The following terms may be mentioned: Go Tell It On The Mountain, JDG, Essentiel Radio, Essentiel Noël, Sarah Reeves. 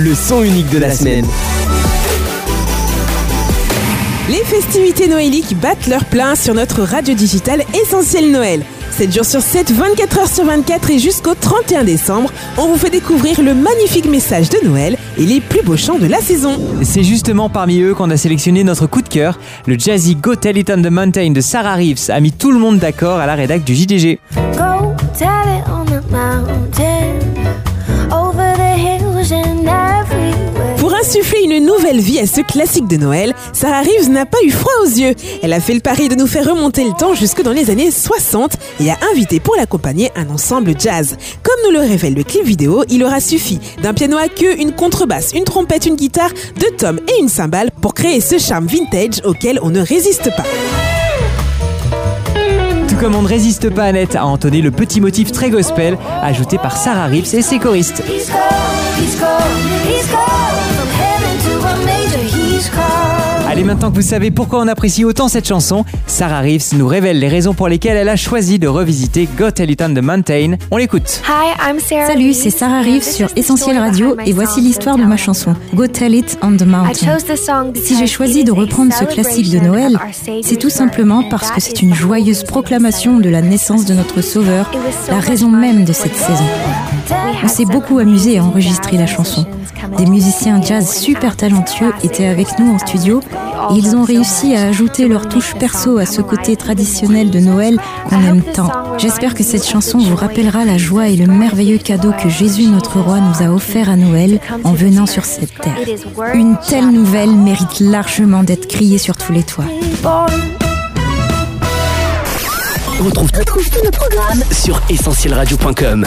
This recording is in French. le son unique de la semaine. Les festivités noéliques battent leur plein sur notre radio digitale Essentiel Noël. 7 jours sur 7, 24 heures sur 24 et jusqu'au 31 décembre, on vous fait découvrir le magnifique message de Noël et les plus beaux chants de la saison. C'est justement parmi eux qu'on a sélectionné notre coup de cœur. Le jazzy Go Tell It On The Mountain de Sarah Reeves a mis tout le monde d'accord à la rédac du JDG. Go tell it on the mountain, over the hills and everywhere. Pour insuffler une nouvelle vie à ce classique de Noël, Sarah Reeves n'a pas eu froid aux yeux. Elle a fait le pari de nous faire remonter le temps jusque dans les années 60 et a invité pour l'accompagner un ensemble jazz. Comme nous le révèle le clip vidéo, il aura suffi d'un piano à queue, une contrebasse, une trompette, une guitare, 2 tomes et une cymbale pour créer ce charme vintage auquel on ne résiste pas. Tout comme on ne résiste pas, Annette a entonné le petit motif très gospel ajouté par Sarah Reeves et ses choristes. Allez, maintenant que vous savez pourquoi on apprécie autant cette chanson, Sarah Reeves nous révèle les raisons pour lesquelles elle a choisi de revisiter Go Tell It On The Mountain. On l'écoute. Salut, c'est Sarah Reeves sur Essentiel Radio et voici l'histoire de ma chanson, Go Tell It On The Mountain. Si j'ai choisi de reprendre ce classique de Noël, c'est tout simplement parce que c'est une joyeuse proclamation de la naissance de notre Sauveur, la raison même de cette saison. On s'est beaucoup amusé à enregistrer la chanson. Des musiciens jazz super talentueux étaient avec nous en studio et ils ont réussi à ajouter leur touche perso à ce côté traditionnel de Noël qu'on aime tant. J'espère que cette chanson vous rappellera la joie et le merveilleux cadeau que Jésus notre roi nous a offert à Noël en venant sur cette terre. Une telle nouvelle mérite largement d'être criée sur tous les toits. Retrouve tous nos programmes sur essentielradio.com.